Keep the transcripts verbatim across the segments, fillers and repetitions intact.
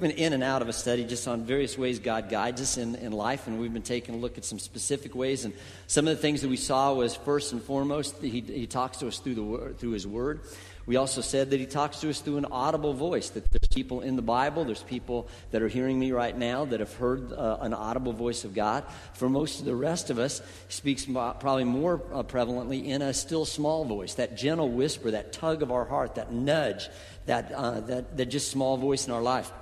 We've been in and out of a study just on various ways God guides us in, in life, and we've been taking a look at some specific ways. And some of the things that we saw was, first and foremost, he, he talks to us through the word, through his word. We also said that he talks to us through an audible voice, that there's people in the Bible, there's people that are hearing me right now that have heard uh, an audible voice of God. For most of the rest of us, he speaks probably more uh, prevalently in a still small voice, that gentle whisper, that tug of our heart, that nudge, that uh, that, that just small voice in our life.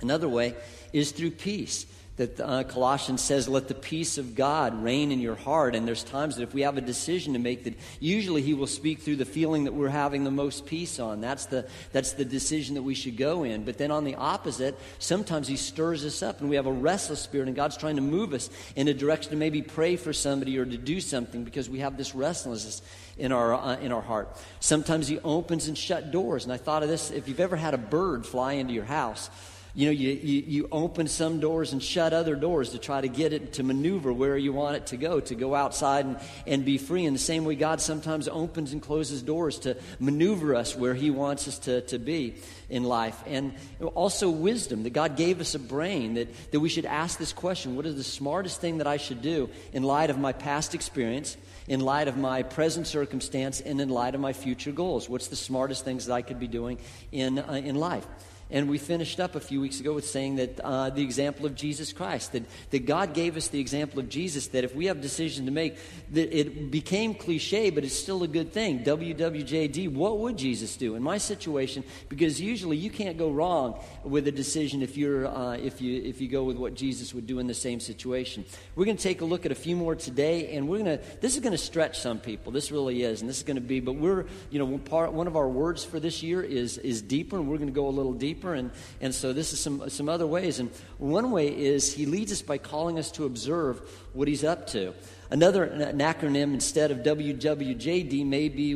Another way is through peace, that uh, Colossians says, let the peace of God reign in your heart. And there's times that if we have a decision to make, that usually he will speak through the feeling that we're having the most peace on. That's the that's the decision that we should go in. But then on the opposite, sometimes he stirs us up and we have a restless spirit, and God's trying to move us in a direction to maybe pray for somebody or to do something because we have this restlessness in our uh, in our heart. Sometimes he opens and shuts doors. And I thought of this, if you've ever had a bird fly into your house, You know, you, you, you open some doors and shut other doors to try to get it to maneuver where you want it to go, to go outside and, and be free. In the same way, God sometimes opens and closes doors to maneuver us where he wants us to, to be in life. And also wisdom, that God gave us a brain, that, that we should ask this question: what is the smartest thing that I should do in light of my past experience, in light of my present circumstance, and in light of my future goals? What's the smartest things that I could be doing in uh, in life? And we finished up a few weeks ago with saying that uh, the example of Jesus Christ, that, that God gave us the example of Jesus, that if we have decisions to make, that it became cliche, but it's still a good thing. W W J D, what would Jesus do in my situation? Because usually you can't go wrong with a decision if you're uh, if you if you go with what Jesus would do in the same situation. We're going to take a look at a few more today, and we're going to this is going to stretch some people. This really is, and this is going to be. But we're you know part one of our words for this year is is deeper, and we're going to go a little deeper. And, and so this is some, some other ways. And one way is he leads us by calling us to observe what he's up to. Another an acronym instead of W W J D may be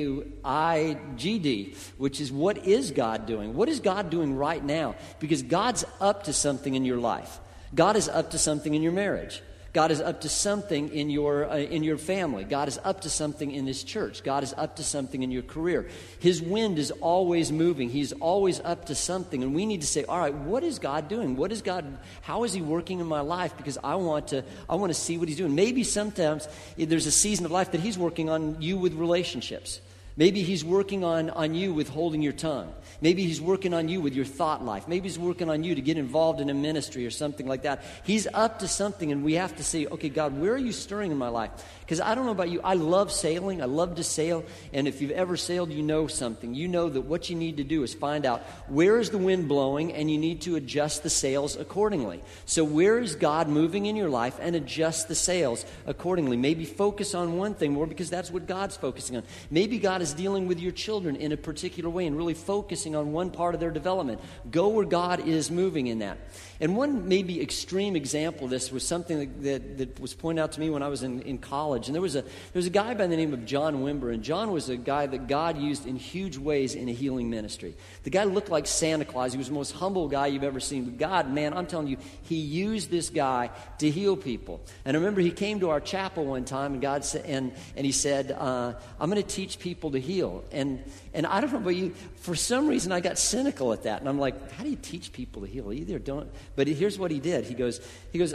W I G D, which is what is God doing? What is God doing right now? Because God's up to something in your life. God is up to something in your marriage. God is up to something in your uh, in your family. God is up to something in this church. God is up to something in your career. His wind is always moving. He's always up to something. And we need to say, all right, what is God doing? What is God, how is he working in my life? Because I want to I want to see what he's doing. Maybe sometimes there's a season of life that he's working on you with relationships. Maybe he's working on, on you with holding your tongue. Maybe he's working on you with your thought life. Maybe he's working on you to get involved in a ministry or something like that. He's up to something, and we have to say, okay, God, where are you stirring in my life? Because I don't know about you, I love sailing. I love to sail. And if you've ever sailed, you know something. You know that what you need to do is find out where is the wind blowing, and you need to adjust the sails accordingly. So where is God moving in your life, and adjust the sails accordingly? Maybe focus on one thing more because that's what God's focusing on. Maybe God is dealing with your children in a particular way and really focusing on one part of their development. Go where God is moving in that. And one maybe extreme example of this was something that, that, that was pointed out to me when I was in, in college. And there was a there was a guy by the name of John Wimber, and John was a guy that God used in huge ways in a healing ministry. The guy looked like Santa Claus. He was the most humble guy you've ever seen. But God, man, I'm telling you, he used this guy to heal people. And I remember he came to our chapel one time, and God said, and and he said, uh, I'm going to teach people to heal. And and I don't know about you, for some reason I got cynical at that, and I'm like, how do you teach people to heal? Either don't. But here's what he did. He goes, he goes.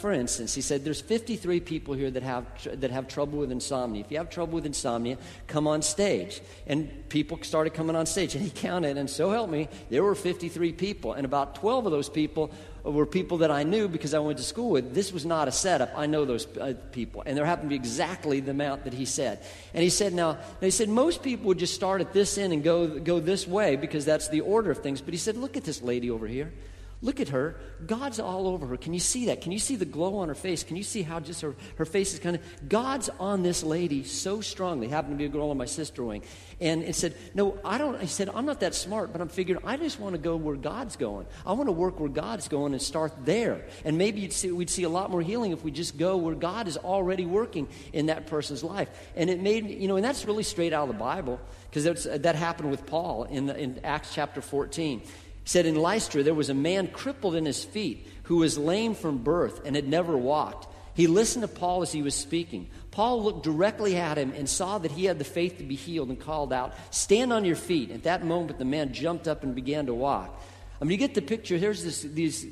For instance, he said, there's fifty-three people here that have that have trouble with insomnia. If you have trouble with insomnia, come on stage. And people started coming on stage, and he counted, and so help me, there were fifty-three people, and about twelve of those people were people that I knew because I went to school with. This was not a setup. I know those uh, people. And there happened to be exactly the amount that he said. And he said, now, he said, most people would just start at this end and go, go this way because that's the order of things. But he said, look at this lady over here. Look at her. God's all over her. Can you see that? Can you see the glow on her face? Can you see how just her, her face is kind of... God's on this lady so strongly. Happened to be a girl on my sister wing. And it said, no, I don't... He said, I'm not that smart, but I'm figuring I just want to go where God's going. I want to work where God's going and start there. And maybe you'd see, we'd see a lot more healing if we just go where God is already working in that person's life. And it made... You know, and that's really straight out of the Bible because that happened with Paul in, the, in Acts chapter fourteen. Said in Lystra, there was a man crippled in his feet who was lame from birth and had never walked. He listened to Paul as he was speaking. Paul looked directly at him and saw that he had the faith to be healed and called out, "Stand on your feet." At that moment, the man jumped up and began to walk. I mean, you get the picture. Here's this, these,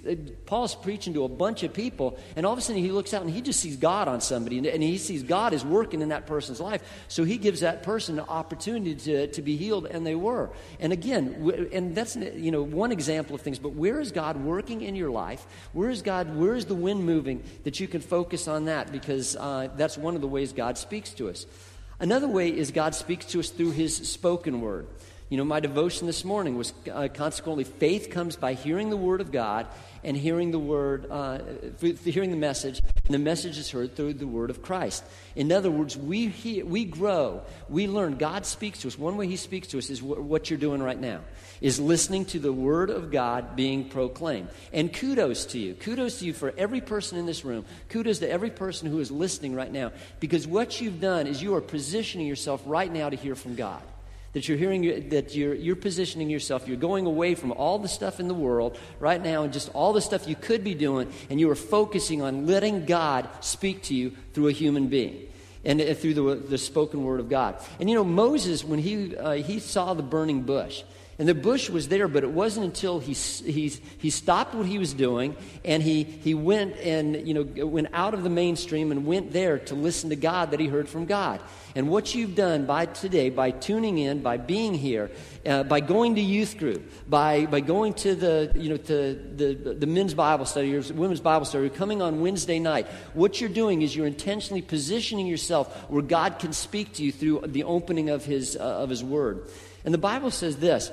Paul's preaching to a bunch of people, and all of a sudden he looks out and he just sees God on somebody, and, and he sees God is working in that person's life. So he gives that person an opportunity to, to be healed, and they were. And again, and that's, you know, one example of things, but where is God working in your life? Where is God, where is the wind moving that you can focus on that? Because uh, that's one of the ways God speaks to us. Another way is God speaks to us through his spoken word. You know, my devotion this morning was uh, consequently, faith comes by hearing the word of God and hearing the word, uh, hearing the message, and the message is heard through the word of Christ. In other words, we hear, we grow, we learn. God speaks to us. One way he speaks to us is wh- what you're doing right now, is listening to the word of God being proclaimed. And kudos to you. Kudos to you for every person in this room. Kudos to every person who is listening right now, because what you've done is you are positioning yourself right now to hear from God. That you're hearing, that you're you're positioning yourself. You're going away from all the stuff in the world right now and just all the stuff you could be doing, and you are focusing on letting God speak to you through a human being and uh, through the, the spoken word of God. And you know, Moses, when he uh, he saw the burning bush, and the bush was there, but it wasn't until he he he stopped what he was doing and he he went and you know went out of the mainstream and went there to listen to God that he heard from God. And what you've done by today, by tuning in, by being here, uh, by going to youth group, by by going to the you know to the, the the men's Bible study or women's Bible study, coming on Wednesday night, what you're doing is you're intentionally positioning yourself where God can speak to you through the opening of his uh, of his word. And the Bible says this,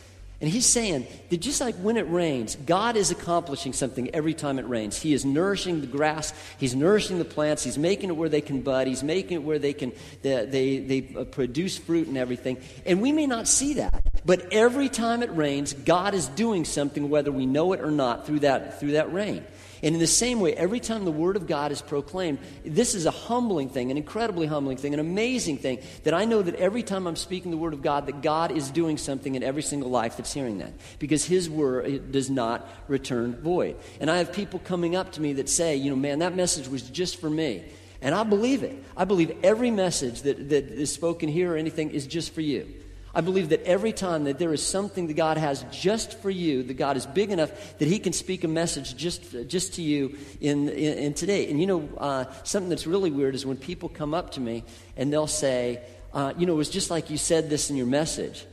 And he's saying that just like when it rains, God is accomplishing something every time it rains. He is nourishing the grass. He's nourishing the plants. He's making it where they can bud. He's making it where they can they, they, they produce fruit and everything. And we may not see that, but every time it rains, God is doing something, whether we know it or not, through that through that rain. And in the same way, every time the word of God is proclaimed, this is a humbling thing, an incredibly humbling thing, an amazing thing, that I know that every time I'm speaking the word of God, that God is doing something in every single life that's hearing that, because his word does not return void. And I have people coming up to me that say, you know, man, that message was just for me. And I believe it. I believe every message that, that is spoken here or anything is just for you. I believe that every time that there is something that God has just for you, that God is big enough that he can speak a message just just to you in in, in today. And you know, uh, something that's really weird is when people come up to me and they'll say, uh, you know, it was just like you said this in your message.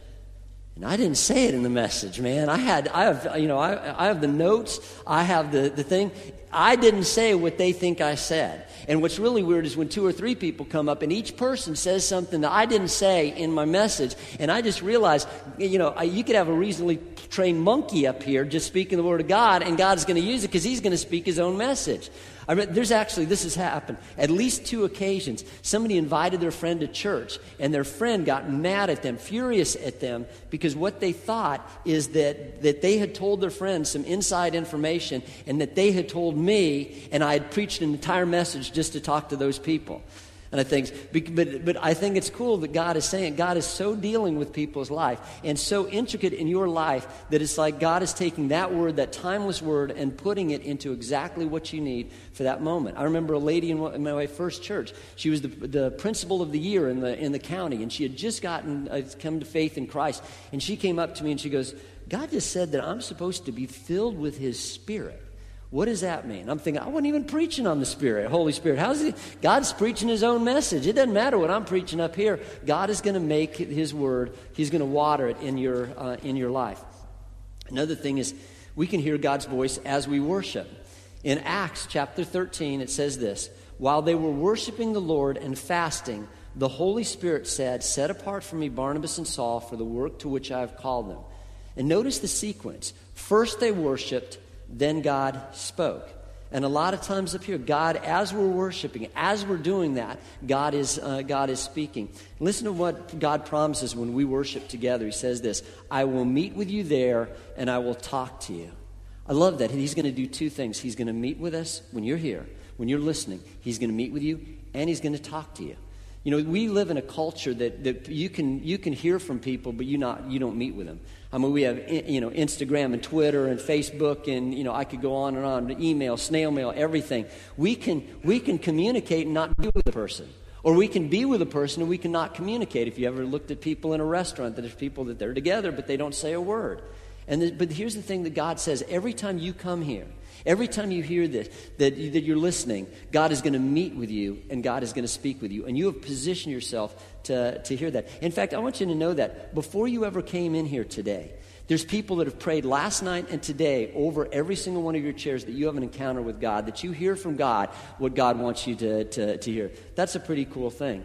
And I didn't say it in the message, man. I had, I have, you know, I, I have the notes. I have the, the thing. I didn't say what they think I said. And what's really weird is when two or three people come up and each person says something that I didn't say in my message. And I just realized, you know, you could have a reasonably trained monkey up here just speaking the word of God, and God's going to use it because he's going to speak his own message. I mean, there's actually, this has happened at least two occasions. Somebody invited their friend to church, and their friend got mad at them, furious at them, because what they thought is that, that they had told their friend some inside information, and that they had told me, and I had preached an entire message just to talk to those people. And I think, but, but I think it's cool that God is saying, God is so dealing with people's life and so intricate in your life that it's like God is taking that word, that timeless word, and putting it into exactly what you need for that moment. I remember a lady in, in my first church. She was the, the principal of the year in the in the county, and she had just gotten uh, come to faith in Christ. And she came up to me and she goes, "God just said that I'm supposed to be filled with his Spirit. What does that mean?" I'm thinking, I wasn't even preaching on the Spirit, Holy Spirit. How's he? God's preaching his own message. It doesn't matter what I'm preaching up here. God is going to make his word. He's going to water it in your uh, in your life. Another thing is we can hear God's voice as we worship. In Acts chapter thirteen, it says this: "While they were worshiping the Lord and fasting, the Holy Spirit said, 'Set apart for me Barnabas and Saul for the work to which I have called them.'" And notice the sequence. First they worshiped, then God spoke. And a lot of times up here, God, as we're worshiping, as we're doing that, God is uh, God is speaking. Listen to what God promises when we worship together. He says this: "I will meet with you there, and I will talk to you." I love that. He's going to do two things. He's going to meet with us when you're here, when you're listening. He's going to meet with you, and he's going to talk to you. You know, we live in a culture that, that you can you can hear from people, but you not you don't meet with them. I mean, we have, you know, Instagram and Twitter and Facebook and, you know, I could go on and on, email, snail mail, everything. We can we can communicate and not be with a person. Or we can be with a person and we cannot communicate. If you ever looked at people in a restaurant, there's people that they're together, but they don't say a word. And the, but here's the thing that God says, every time you come here, every time you hear this, that, you, that you're listening, God is going to meet with you and God is going to speak with you. And you have positioned yourself to, to hear that. In fact, I want you to know that before you ever came in here today, there's people that have prayed last night and today over every single one of your chairs that you have an encounter with God, that you hear from God what God wants you to, to, to hear. That's a pretty cool thing.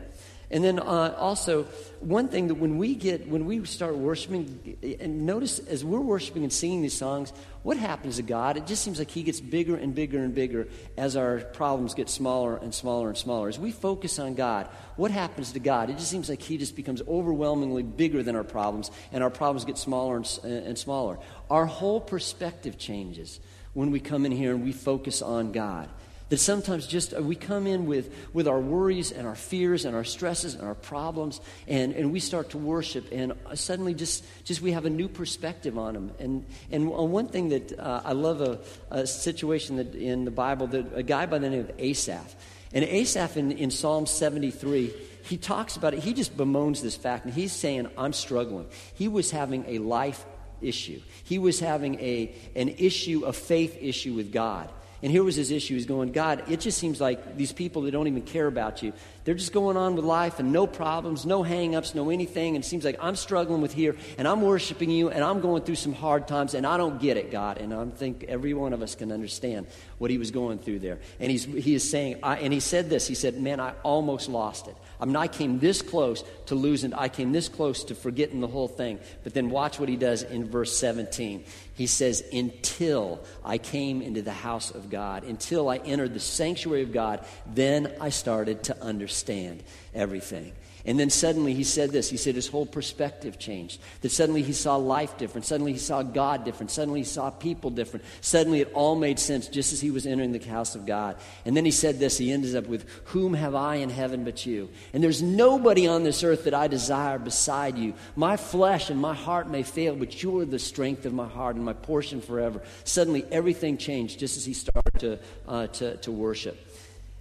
And then uh, also, one thing that when we get, when we start worshiping, and notice as we're worshiping and singing these songs, what happens to God? It just seems like He gets bigger and bigger and bigger as our problems get smaller and smaller and smaller. As we focus on God, what happens to God? It just seems like He just becomes overwhelmingly bigger than our problems, and our problems get smaller and, and smaller. Our whole perspective changes when we come in here and we focus on God. That sometimes just we come in with, with our worries and our fears and our stresses and our problems, and, and we start to worship, and suddenly just, just we have a new perspective on them. And and one thing that uh, I love a, a situation that in the Bible, that a guy by the name of Asaph, and Asaph in, in Psalm seventy-three, he talks about it. He just bemoans this fact, and he's saying, "I'm struggling." He was having a life issue. He was having a an issue, a faith issue with God. And here was his issue. He's going, "God, it just seems like these people that don't even care about you, they're just going on with life and no problems, no hang-ups, no anything. And it seems like I'm struggling with here, and I'm worshiping you, and I'm going through some hard times, and I don't get it, God." And I think every one of us can understand what he was going through there. And he's, he is saying, I, and he said this, he said, "Man, I almost lost it. I mean, I came this close to losing, I came this close to forgetting the whole thing." But then watch what he does in verse seventeen. He says, "Until I came into the house of God, until I entered the sanctuary of God, then I started to understand everything." And then suddenly he said this, he said his whole perspective changed. That suddenly he saw life different. Suddenly he saw God different. Suddenly he saw people different. Suddenly it all made sense just as he was entering the house of God. And then he said this, he ended up with, "Whom have I in heaven but you? And there's nobody on this earth that I desire beside you. My flesh and my heart may fail, but you are the strength of my heart and my portion forever." Suddenly everything changed just as he started to, uh, to, to worship.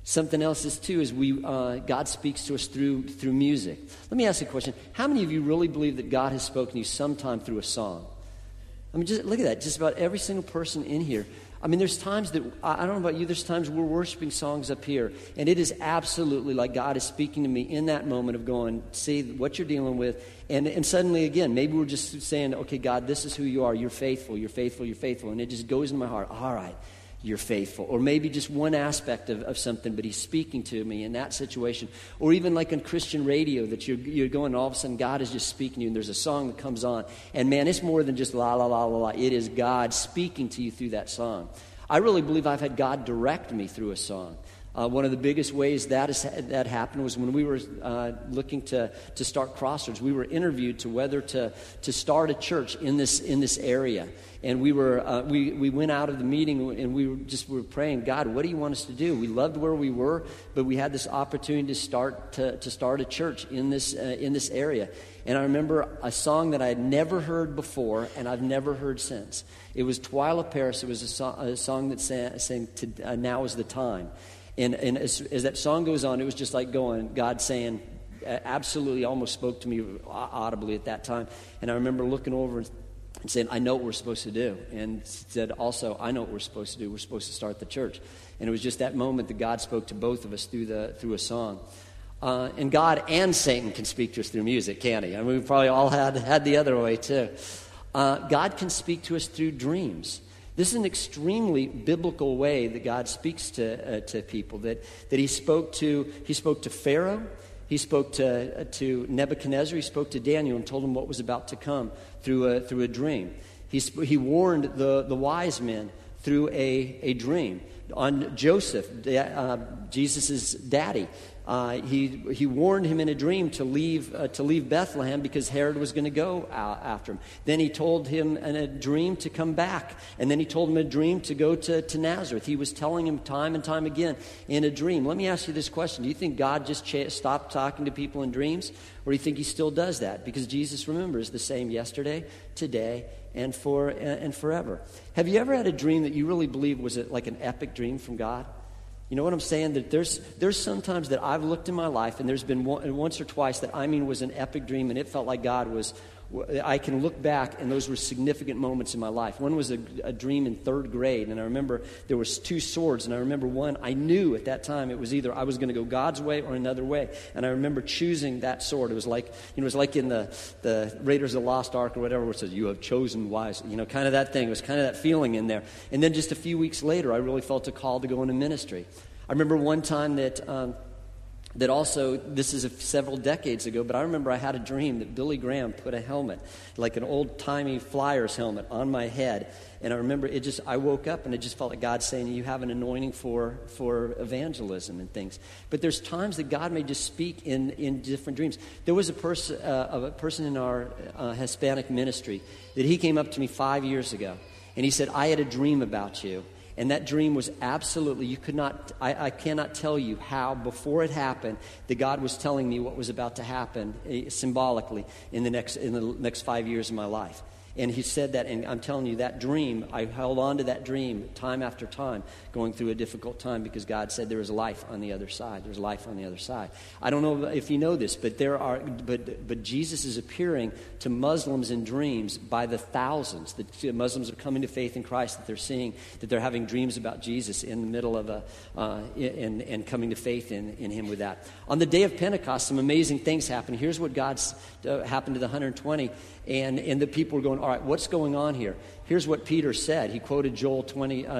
Something else is too is we uh, God speaks to us through through music. Let me ask you a question: how many of you really believe that God has spoken to you sometime through a song? I mean, just look at that. Just about every single person in here. I mean, there's times that, I don't know about you, there's times we're worshiping songs up here, and it is absolutely like God is speaking to me in that moment of going, "See what you're dealing with," and, and suddenly again, maybe we're just saying, "Okay, God, this is who you are. You're faithful, you're faithful, you're faithful," and it just goes in my heart, "All right, you're faithful." Or maybe just one aspect of, of something, but he's speaking to me in that situation. Or even like on Christian radio, that you're, you're going, and all of a sudden God is just speaking to you, and there's a song that comes on, and man, it's more than just la, la, la, la, la. It is God speaking to you through that song. I really believe I've had God direct me through a song. Uh, one of the biggest ways that is, that happened was when we were uh, looking to, to start Crossroads. We were interviewed to whether to, to start a church in this in this area, and we were uh, we we went out of the meeting and we were just we were praying, "God, what do you want us to do?" We loved where we were, but we had this opportunity to start to, to start a church in this uh, in this area. And I remember a song that I had never heard before, and I've never heard since. It was Twyla Paris. It was a, so- a song that sang, sang to, uh, "Now Is the Time." And, and as, as that song goes on, it was just like going, God saying, absolutely almost spoke to me audibly at that time. And I remember looking over and saying, "I know what we're supposed to do." And said also, "I know what we're supposed to do. We're supposed to start the church." And it was just that moment that God spoke to both of us through the through a song. Uh, and God and Satan can speak to us through music, can't he? I mean, we probably all had, had the other way too. Uh, God can speak to us through dreams. This is an extremely biblical way that God speaks to uh, to people. That, that he spoke to he spoke to Pharaoh, he spoke to uh, to Nebuchadnezzar, he spoke to Daniel and told him what was about to come through a, through a dream. He sp- he warned the, the wise men through a, a dream. On Joseph, uh, Jesus' daddy, uh, he he warned him in a dream to leave uh, to leave Bethlehem because Herod was going to go uh, after him. Then he told him in a dream to come back, and then he told him in a dream to go to, to Nazareth. He was telling him time and time again in a dream. Let me ask you this question: do you think God just cha- stopped talking to people in dreams, or do you think He still does that? Because Jesus, remember, is the same yesterday, today, and for and forever. Have you ever had a dream that you really believe was it like an epic dream from God? You know what I'm saying? That there's there's sometimes that I've looked in my life, and there's been one, once or twice that I mean was an epic dream, and it felt like God was. I can look back, and those were significant moments in my life. One was a, a dream in third grade, and I remember there was two swords, and I remember one, I knew at that time it was either I was going to go God's way or another way, and I remember choosing that sword. It was like, you know, it was like in the, the Raiders of the Lost Ark or whatever, where it says, you have chosen wisely, you know, kind of that thing. It was kind of that feeling in there. And then just a few weeks later, I really felt a call to go into ministry. I remember one time that... Um, That also, this is a, several decades ago, but I remember I had a dream that Billy Graham put a helmet, like an old-timey Flyers helmet, on my head. And I remember it just, I woke up and it just felt like God saying, you have an anointing for, for evangelism and things. But there's times that God may just speak in, in different dreams. There was a, pers- uh, a person in our uh, Hispanic ministry that he came up to me five years ago. And he said, I had a dream about you. And that dream was absolutely, you could not, I, I cannot tell you how, before it happened, that God was telling me what was about to happen uh, symbolically in the next in the next five years of my life. And he said that, and I'm telling you, that dream, I held on to that dream time after time, going through a difficult time because God said there was life on the other side. There's life on the other side. I don't know if you know this, but there are, but but Jesus is appearing to Muslims in dreams by the thousands. The Muslims are coming to faith in Christ that they're seeing, that they're having dreams about Jesus in the middle of a, uh, and, and coming to faith in, in Him with that. On the day of Pentecost, some amazing things happened. Here's what God's uh, happened to the one hundred twenty, and, and the people were going, all right, what's going on here? Here's what Peter said. He quoted Joel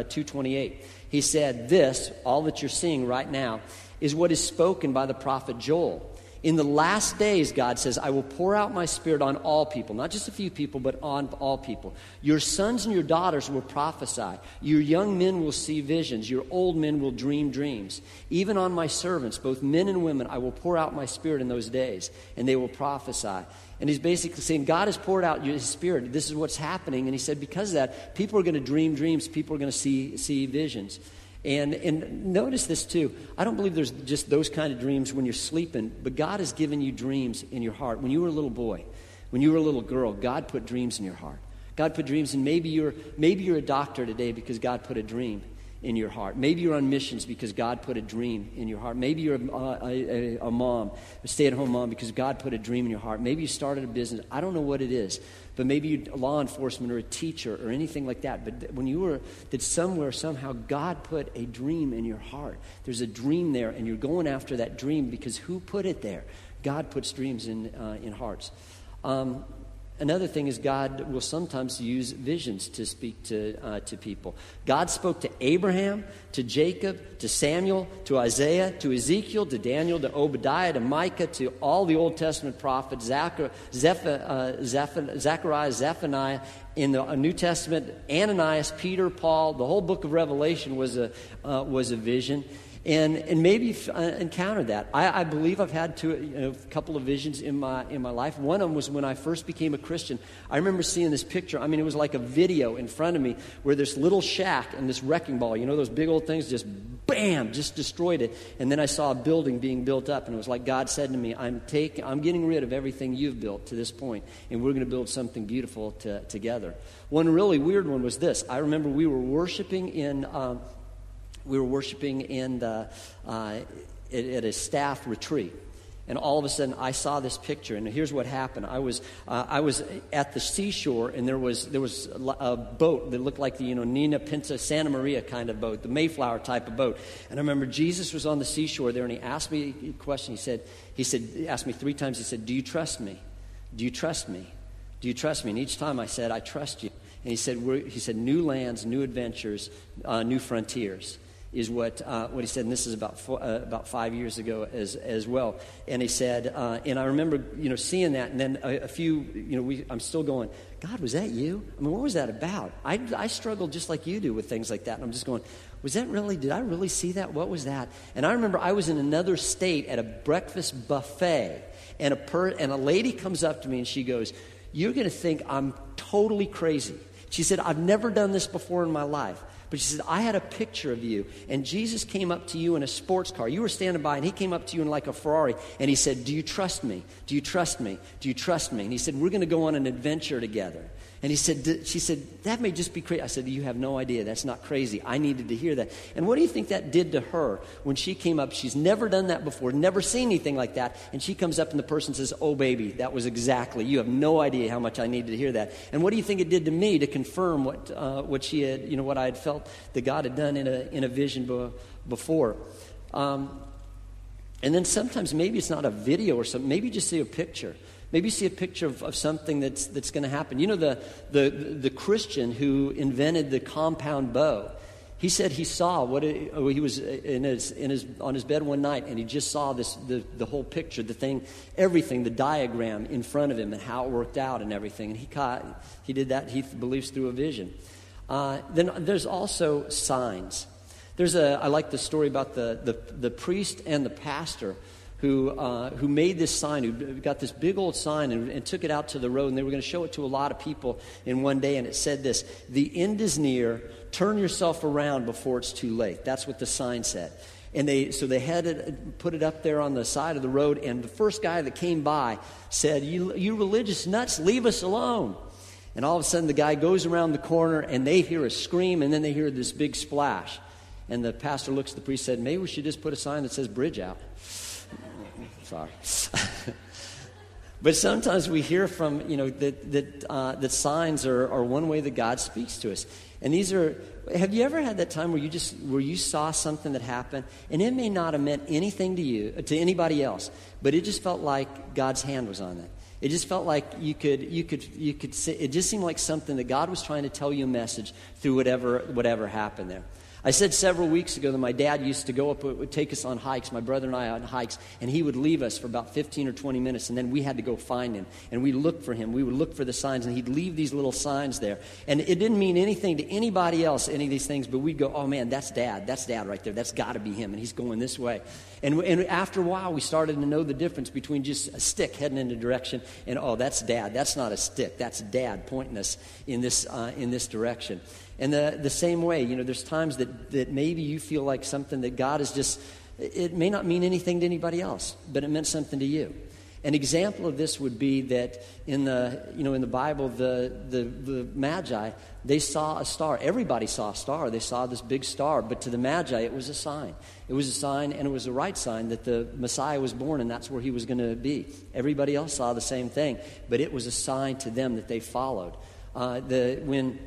two twenty-eight. He said, this, all that you're seeing right now, is what is spoken by the prophet Joel. In the last days, God says, I will pour out my spirit on all people, not just a few people, but on all people. Your sons and your daughters will prophesy. Your young men will see visions. Your old men will dream dreams. Even on my servants, both men and women, I will pour out my spirit in those days, and they will prophesy. And he's basically saying, God has poured out his spirit. This is what's happening. And he said, because of that, people are going to dream dreams. People are going to see, see visions. And and notice this too. I don't believe there's just those kind of dreams when you're sleeping, but God has given you dreams in your heart. When you were a little boy, when you were a little girl, God put dreams in your heart. God put dreams, and maybe you're maybe you're a doctor today because God put a dream in your heart. Maybe you're on missions because God put a dream in your heart. Maybe you're a, a, a mom, a stay-at-home mom, because God put a dream in your heart. Maybe you started a business. I don't know what it is, but maybe you're law enforcement or a teacher or anything like that. But when you were, that somewhere, somehow, God put a dream in your heart. There's a dream there, and you're going after that dream because who put it there? God puts dreams in uh, in hearts. Um Another thing is God will sometimes use visions to speak to uh, to people. God spoke to Abraham, to Jacob, to Samuel, to Isaiah, to Ezekiel, to Daniel, to Obadiah, to Micah, to all the Old Testament prophets, Zachariah, Zephaniah. In the New Testament, Ananias, Peter, Paul, the whole book of Revelation was a uh, was a vision. And and maybe you've encountered that. I, I believe I've had two, you know, a couple of visions in my in my life. One of them was when I first became a Christian. I remember seeing this picture. I mean, it was like a video in front of me where this little shack and this wrecking ball, you know, those big old things just, bam, just destroyed it. And then I saw a building being built up, and it was like God said to me, I'm taking, I'm getting rid of everything you've built to this point, and we're going to build something beautiful to, together. One really weird one was this. I remember we were worshiping in... Um, We were worshiping in the, uh, at, at a staff retreat, and all of a sudden I saw this picture. And here's what happened: I was uh, I was at the seashore, and there was there was a boat that looked like the you know Nina Pinta Santa Maria kind of boat, the Mayflower type of boat. And I remember Jesus was on the seashore there, and he asked me a question. He said he said he asked me three times. He said, "Do you trust me? Do you trust me? Do you trust me?" And each time I said, "I trust you." And he said, we're, he said, "New lands, new adventures, uh, new frontiers." is what uh, what he said. And this is about four, uh, about five years ago as as well. And he said, uh, and I remember you know seeing that. And then a, a few, you know, we I'm still going, God, was that you? I mean, what was that about? I I struggle just like you do with things like that. And I'm just going, was that really? Did I really see that? What was that? And I remember I was in another state at a breakfast buffet, and a per, and a lady comes up to me and she goes, "You're going to think I'm totally crazy." She said, "I've never done this before in my life." But she said, "I had a picture of you, and Jesus came up to you in a sports car. You were standing by, and he came up to you in like a Ferrari, and he said, 'Do you trust me? Do you trust me? Do you trust me?' And he said, 'We're going to go on an adventure together.'" And he said, she said, "That may just be crazy." I said, "You have no idea. That's not crazy. I needed to hear that." And what do you think that did to her when she came up? She's never done that before, never seen anything like that. And she comes up and the person says, "Oh, baby, that was exactly. You have no idea how much I needed to hear that." And what do you think it did to me to confirm what uh, what she had, you know, what I had felt that God had done in a in a vision b- before? Um, and then sometimes maybe it's not a video or something. Maybe you just see a picture. Maybe you see a picture of, of something that's that's going to happen. You know, the, the the Christian who invented the compound bow, he said he saw what it, he was in his in his on his bed one night, and he just saw this the, the whole picture, the thing, everything, the diagram in front of him, and how it worked out and everything. And he caught he did that. He believes through a vision. Uh, then there's also signs. There's a I like the story about the the, the priest and the pastor who uh, who made this sign, who got this big old sign and, and took it out to the road, and they were going to show it to a lot of people in one day, and it said this: "The end is near, turn yourself around before it's too late." That's what the sign said. And they so they had it, put it up there on the side of the road, and the first guy that came by said, you, you religious nuts, leave us alone." And all of a sudden the guy goes around the corner, and they hear a scream, and then they hear this big splash. And the pastor looks at the priest and said, "Maybe we should just put a sign that says 'Bridge out.'" Sorry. But sometimes we hear from, you know, that that, uh, that signs are, are one way that God speaks to us. And these are, have you ever had that time where you just, where you saw something that happened, and it may not have meant anything to you, to anybody else, but it just felt like God's hand was on that. It just felt like you could, you could, you could, see, it just seemed like something that God was trying to tell you a message through whatever, whatever happened there. I said several weeks ago that my dad used to go up, would take us on hikes, my brother and I on hikes, and he would leave us for about fifteen or twenty minutes, and then we had to go find him. And we looked for him. We would look for the signs, and he'd leave these little signs there. And it didn't mean anything to anybody else, any of these things, but we'd go, "Oh, man, that's Dad. That's Dad right there. That's got to be him, and he's going this way." And, and after a while, we started to know the difference between just a stick heading in a direction and, "Oh, that's Dad. That's not a stick. That's Dad pointing us in this uh, in this direction." And the, the same way, you know, there's times that, that maybe you feel like something that God is just, it may not mean anything to anybody else, but it meant something to you. An example of this would be that in the, you know, in the Bible, the, the, the Magi, they saw a star. Everybody saw a star. They saw this big star, but to the Magi, it was a sign. It was a sign, and it was the right sign that the Messiah was born, and that's where he was going to be. Everybody else saw the same thing, but it was a sign to them that they followed. Uh, the, when...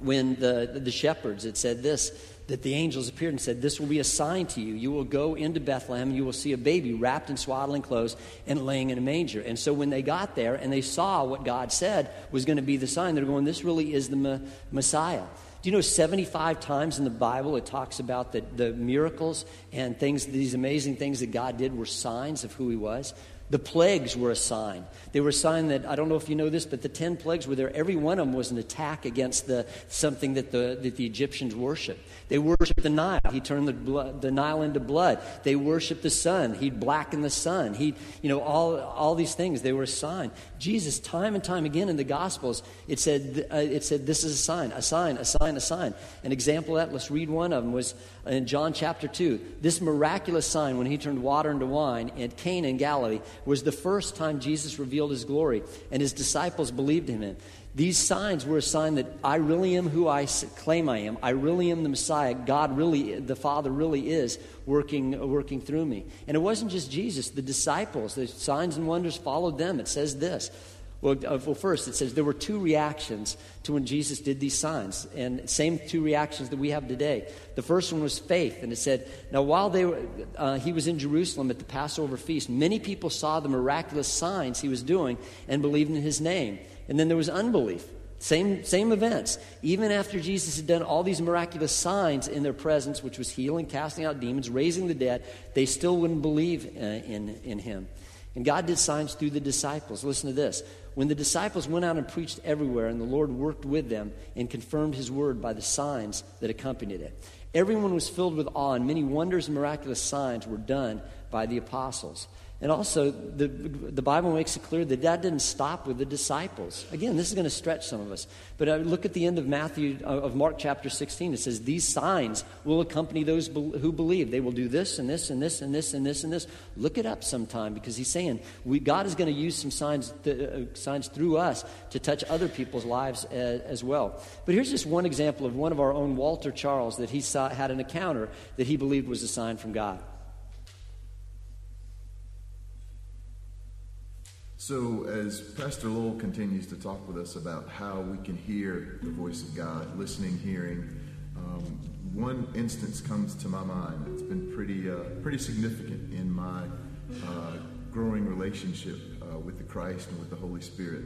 When the the shepherds, it said this, that the angels appeared and said, "This will be a sign to you. You will go into Bethlehem, and you will see a baby wrapped in swaddling clothes and laying in a manger." And so when they got there and they saw what God said was going to be the sign, they're going, "This really is the ma- Messiah." Do you know seventy-five times in the Bible it talks about the, the miracles and things, these amazing things that God did were signs of who he was? The plagues were a sign. They were a sign that, I don't know if you know this, but the ten plagues were there. Every one of them was an attack against the something that the that the Egyptians worshipped. They worshipped the Nile. He turned the blood, the Nile into blood. They worshipped the sun. He'd blacken the sun. He, you know, all all these things. They were a sign. Jesus, time and time again in the Gospels, it said uh, it said this is a sign, a sign, a sign, a sign. An example of that, let's read one of them, was in John chapter two. This miraculous sign when he turned water into wine at Cana in Galilee was the first time Jesus revealed his glory, and his disciples believed in him. These signs were a sign that I really am who I claim I am. I really am the Messiah. God really, the Father really is working working through me. And it wasn't just Jesus. The disciples, the signs and wonders followed them. It says this. Well, well, first, it says there were two reactions to when Jesus did these signs, and same two reactions that we have today. The first one was faith, and it said, "Now while they were, uh, he was in Jerusalem at the Passover feast, many people saw the miraculous signs he was doing and believed in his name." And then there was unbelief. Same, same events. Even after Jesus had done all these miraculous signs in their presence, which was healing, casting out demons, raising the dead, they still wouldn't believe uh, in, in him. And God did signs through the disciples. Listen to this. When the disciples went out and preached everywhere, and the Lord worked with them and confirmed his word by the signs that accompanied it. Everyone was filled with awe, and many wonders and miraculous signs were done by the apostles. And also, the the Bible makes it clear that that didn't stop with the disciples. Again, this is going to stretch some of us. But look at the end of Matthew, of Mark chapter sixteen. It says, these signs will accompany those who believe. They will do this and this and this and this and this and this. Look it up sometime, because he's saying we, God is going to use some signs th- signs through us to touch other people's lives as, as well. But here's just one example of one of our own, Walter Charles, that he saw, had an encounter that he believed was a sign from God. So as Pastor Lowell continues to talk with us about how we can hear the voice of God, listening, hearing, um, one instance comes to my mind. It's been pretty uh, pretty significant in my uh, growing relationship uh, with the Christ and with the Holy Spirit.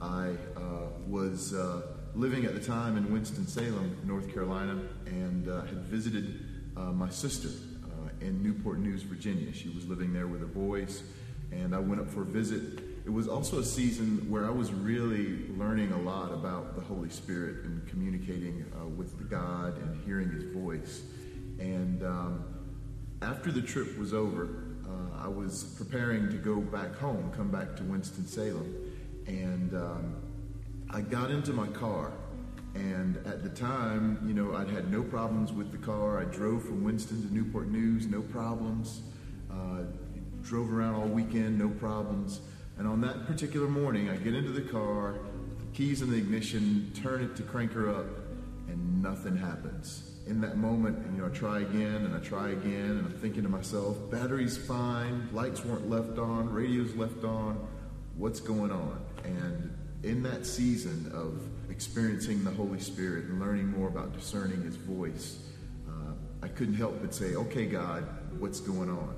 I uh, was uh, living at the time in Winston-Salem, North Carolina, and uh, had visited uh, my sister uh, in Newport News, Virginia. She was living there with her boys, and I went up for a visit. It was also a season where I was really learning a lot about the Holy Spirit and communicating uh, with God and hearing his voice. And um, after the trip was over, uh, I was preparing to go back home, come back to Winston-Salem. And um, I got into my car. And at the time, you know, I'd had no problems with the car. I drove from Winston to Newport News, no problems. Uh, drove around all weekend, no problems. And on that particular morning, I get into the car, the keys in the ignition, turn it to crank her up, and nothing happens. In that moment, and, you know, I try again, and I try again, and I'm thinking to myself, battery's fine, lights weren't left on, radio's left on, what's going on? And in that season of experiencing the Holy Spirit and learning more about discerning his voice, uh, I couldn't help but say, okay, God, what's going on?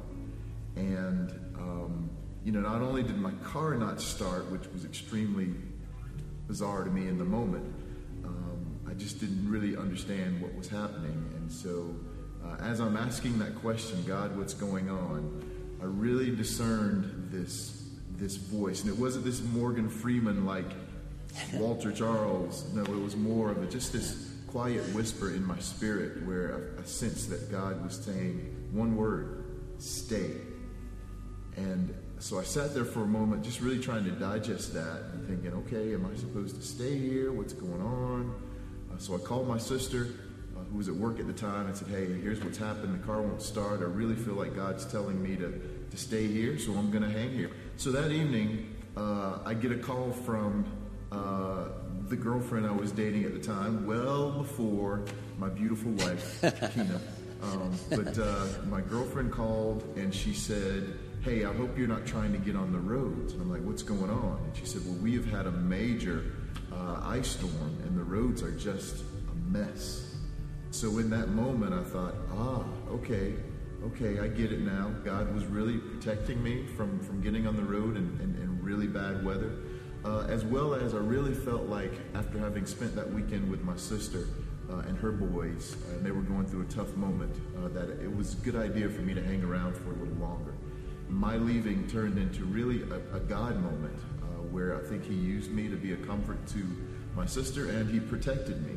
And um, you know, not only did my car not start, which was extremely bizarre to me in the moment, um, I just didn't really understand what was happening. And so uh, as I'm asking that question, God, what's going on, I really discerned this this voice. And it wasn't this Morgan Freeman like Walter Charles. No, it was more of a, just this quiet whisper in my spirit where I, I sensed that God was saying one word, stay. And so I sat there for a moment, just really trying to digest that and thinking, okay, am I supposed to stay here? What's going on? Uh, so I called my sister, uh, who was at work at the time, and said, hey, here's what's happened. The car won't start. I really feel like God's telling me to, to stay here, so I'm going to hang here. So that evening, uh, I get a call from uh, the girlfriend I was dating at the time, well before my beautiful wife, Kina. Um, but uh, my girlfriend called, and she said, hey, I hope you're not trying to get on the roads. And I'm like, what's going on? And she said, well, we have had a major uh, ice storm, and the roads are just a mess. So in that moment, I thought, ah, okay, okay, I get it now. God was really protecting me from, from getting on the road in, in, in really bad weather, uh, as well as I really felt like after having spent that weekend with my sister, Uh, and her boys, uh, and they were going through a tough moment, uh, that it was a good idea for me to hang around for a little longer. My leaving turned into really a, a God moment, uh, where I think he used me to be a comfort to my sister, and he protected me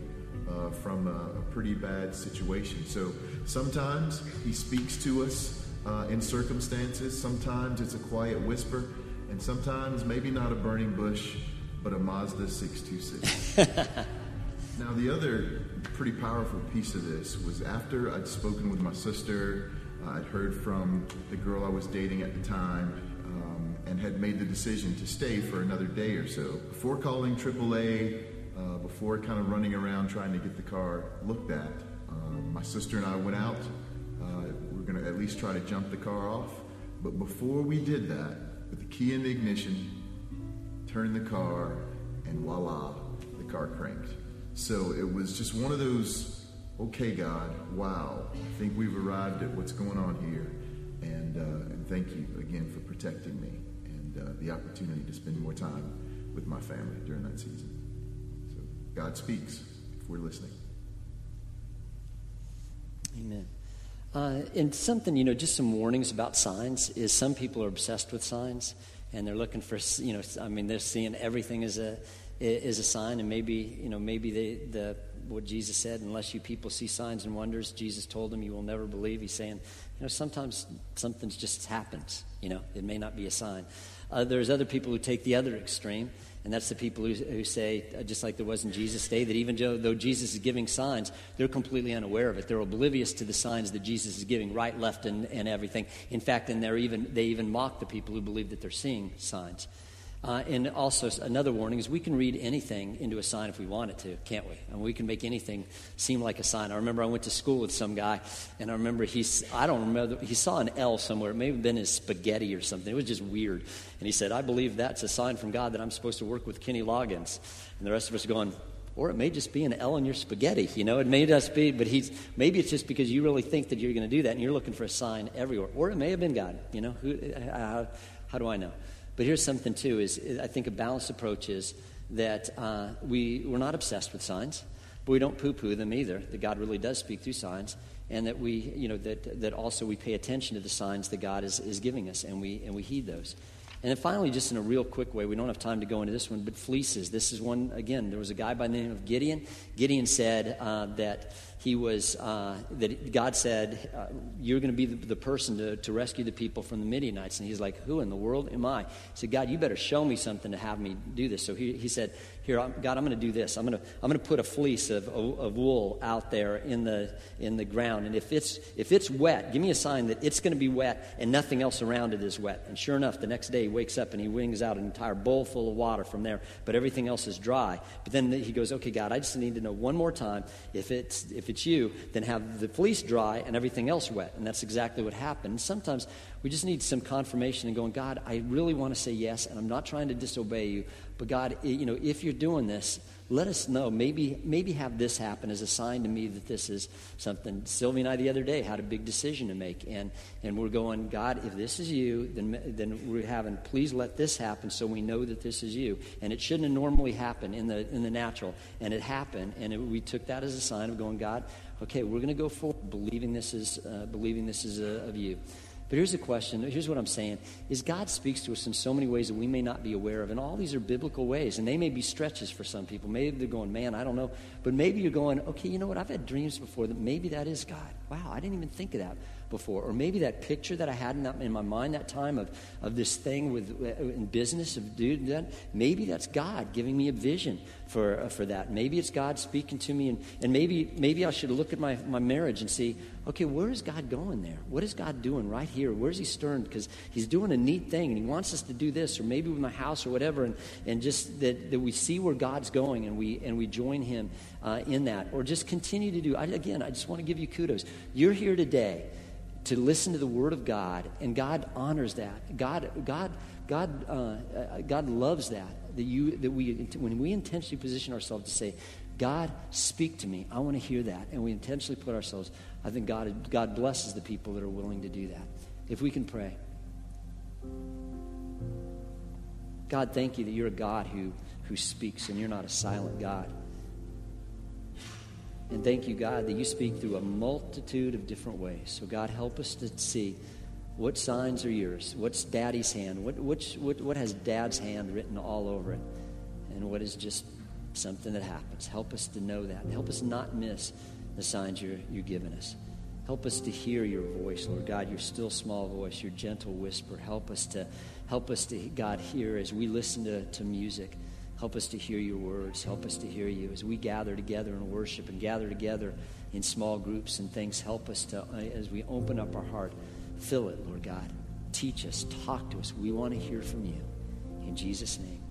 uh, from a, a pretty bad situation. So sometimes he speaks to us uh, in circumstances, sometimes it's a quiet whisper, and sometimes maybe not a burning bush, but a Mazda six two six. Now, the other pretty powerful piece of this was after I'd spoken with my sister, uh, I'd heard from the girl I was dating at the time, um, and had made the decision to stay for another day or so. Before calling triple A, uh, before kind of running around trying to get the car looked at, um, my sister and I went out. Uh, we were going to at least try to jump the car off. But before we did that, with the key in the ignition, turned the car, and voila, the car cranked. So it was just one of those, okay, God, wow, I think we've arrived at what's going on here. And uh, and thank you again for protecting me and uh, the opportunity to spend more time with my family during that season. So God speaks if we're listening. Amen. Uh, and something, you know, just some warnings about signs is some people are obsessed with signs, and they're looking for, you know, I mean, they're seeing everything as a is a sign, and maybe, you know, maybe they, the what Jesus said, unless you people see signs and wonders, Jesus told them, you will never believe. He's saying, you know, sometimes something just happens, you know, it may not be a sign. Uh, there's other people who take the other extreme, and that's the people who, who say, uh, just like there was in Jesus' day, that even though, though Jesus is giving signs, they're completely unaware of it. They're oblivious to the signs that Jesus is giving, right, left, and, and everything. In fact, and they're even they even mock the people who believe that they're seeing signs. Uh, and also, another warning is we can read anything into a sign if we wanted to, can't we? And we can make anything seem like a sign. I remember I went to school with some guy, and I remember he—I don't remember—he saw an L somewhere. It may have been his spaghetti or something. It was just weird. And he said, "I believe that's a sign from God that I'm supposed to work with Kenny Loggins." And the rest of us are going, or it may just be an L in your spaghetti, you know. It may just be, but he's maybe it's just because you really think that you're going to do that, and you're looking for a sign everywhere. Or it may have been God, you know. Who? How, how do I know? But here's something, too, is I think a balanced approach is that uh, we, we're not obsessed with signs, but we don't poo-poo them either, that God really does speak through signs, and that we, you know, that that also we pay attention to the signs that God is, is giving us, and we and we heed those. And then finally, just in a real quick way, we don't have time to go into this one, but fleeces. This is one, again, there was a guy by the name of Gideon. Gideon said uh, that he was, uh, that God said, uh, you're going to be the, the person to, to rescue the people from the Midianites. And he's like, who in the world am I? He said, God, you better show me something to have me do this. So he, he said, here, I'm, God, I'm going to do this. I'm going to I'm going to put a fleece of, of, of wool out there in the in the ground. And if it's if it's wet, give me a sign that it's going to be wet and nothing else around it is wet. And sure enough, the next day, wakes up and he wrings out an entire bowl full of water from there, but everything else is dry. But then he goes, okay, God, I just need to know one more time. If it's if it's you, then have the fleece dry and everything else wet. And that's exactly what happened. Sometimes we just need some confirmation and going, God, I really want to say yes, and I'm not trying to disobey you, but God, you know, if you're doing this, let us know. Maybe maybe have this happen as a sign to me that this is something. Sylvia and I the other day had a big decision to make, and, and we're going, God, if this is you, then then we're having, please let this happen so we know that this is you. And it shouldn't have normally happened in the in the natural, and it happened, and it, we took that as a sign of going, God, okay, we're going to go forward believing this is uh, believing this is uh, of you. But here's the question, here's what I'm saying, is God speaks to us in so many ways that we may not be aware of, and all these are biblical ways, and they may be stretches for some people. Maybe they're going, man, I don't know, but maybe you're going, okay, you know what, I've had dreams before that maybe that is God. Wow, I didn't even think of that before. Or maybe that picture that I had in, that, in my mind that time of, of this thing with in business, of dude, that, maybe that's God giving me a vision for uh, for that. Maybe it's God speaking to me, and, and maybe maybe I should look at my, my marriage and see, okay, where is God going there? What is God doing right here? Where's he stirring? Because he's doing a neat thing, and he wants us to do this, or maybe with my house or whatever, and, and just that, that we see where God's going, and we and we join him uh, in that, or just continue to do. I, again, I just want to give you kudos. You're here today to listen to the Word of God, and God honors that. God, God, God, uh, God loves that. That you, that we, when we intentionally position ourselves to say, God, speak to me. I want to hear that, and we intentionally put ourselves. I think God, God blesses the people that are willing to do that. If we can pray, God, thank you that you're a God who who speaks, and you're not a silent God. And thank you, God, that you speak through a multitude of different ways. So, God, help us to see what signs are yours, what's Daddy's hand, what which, what what has Dad's hand written all over it, and what is just something that happens. Help us to know that. Help us not miss the signs you're, you're giving us. Help us to hear your voice, Lord God, your still small voice, your gentle whisper. Help us to, help us to, God, hear as we listen to, to music. Help us to hear your words. Help us to hear you as we gather together in worship and gather together in small groups and things. Help us to, as we open up our heart, fill it, Lord God. Teach us, talk to us. We want to hear from you. In Jesus' name.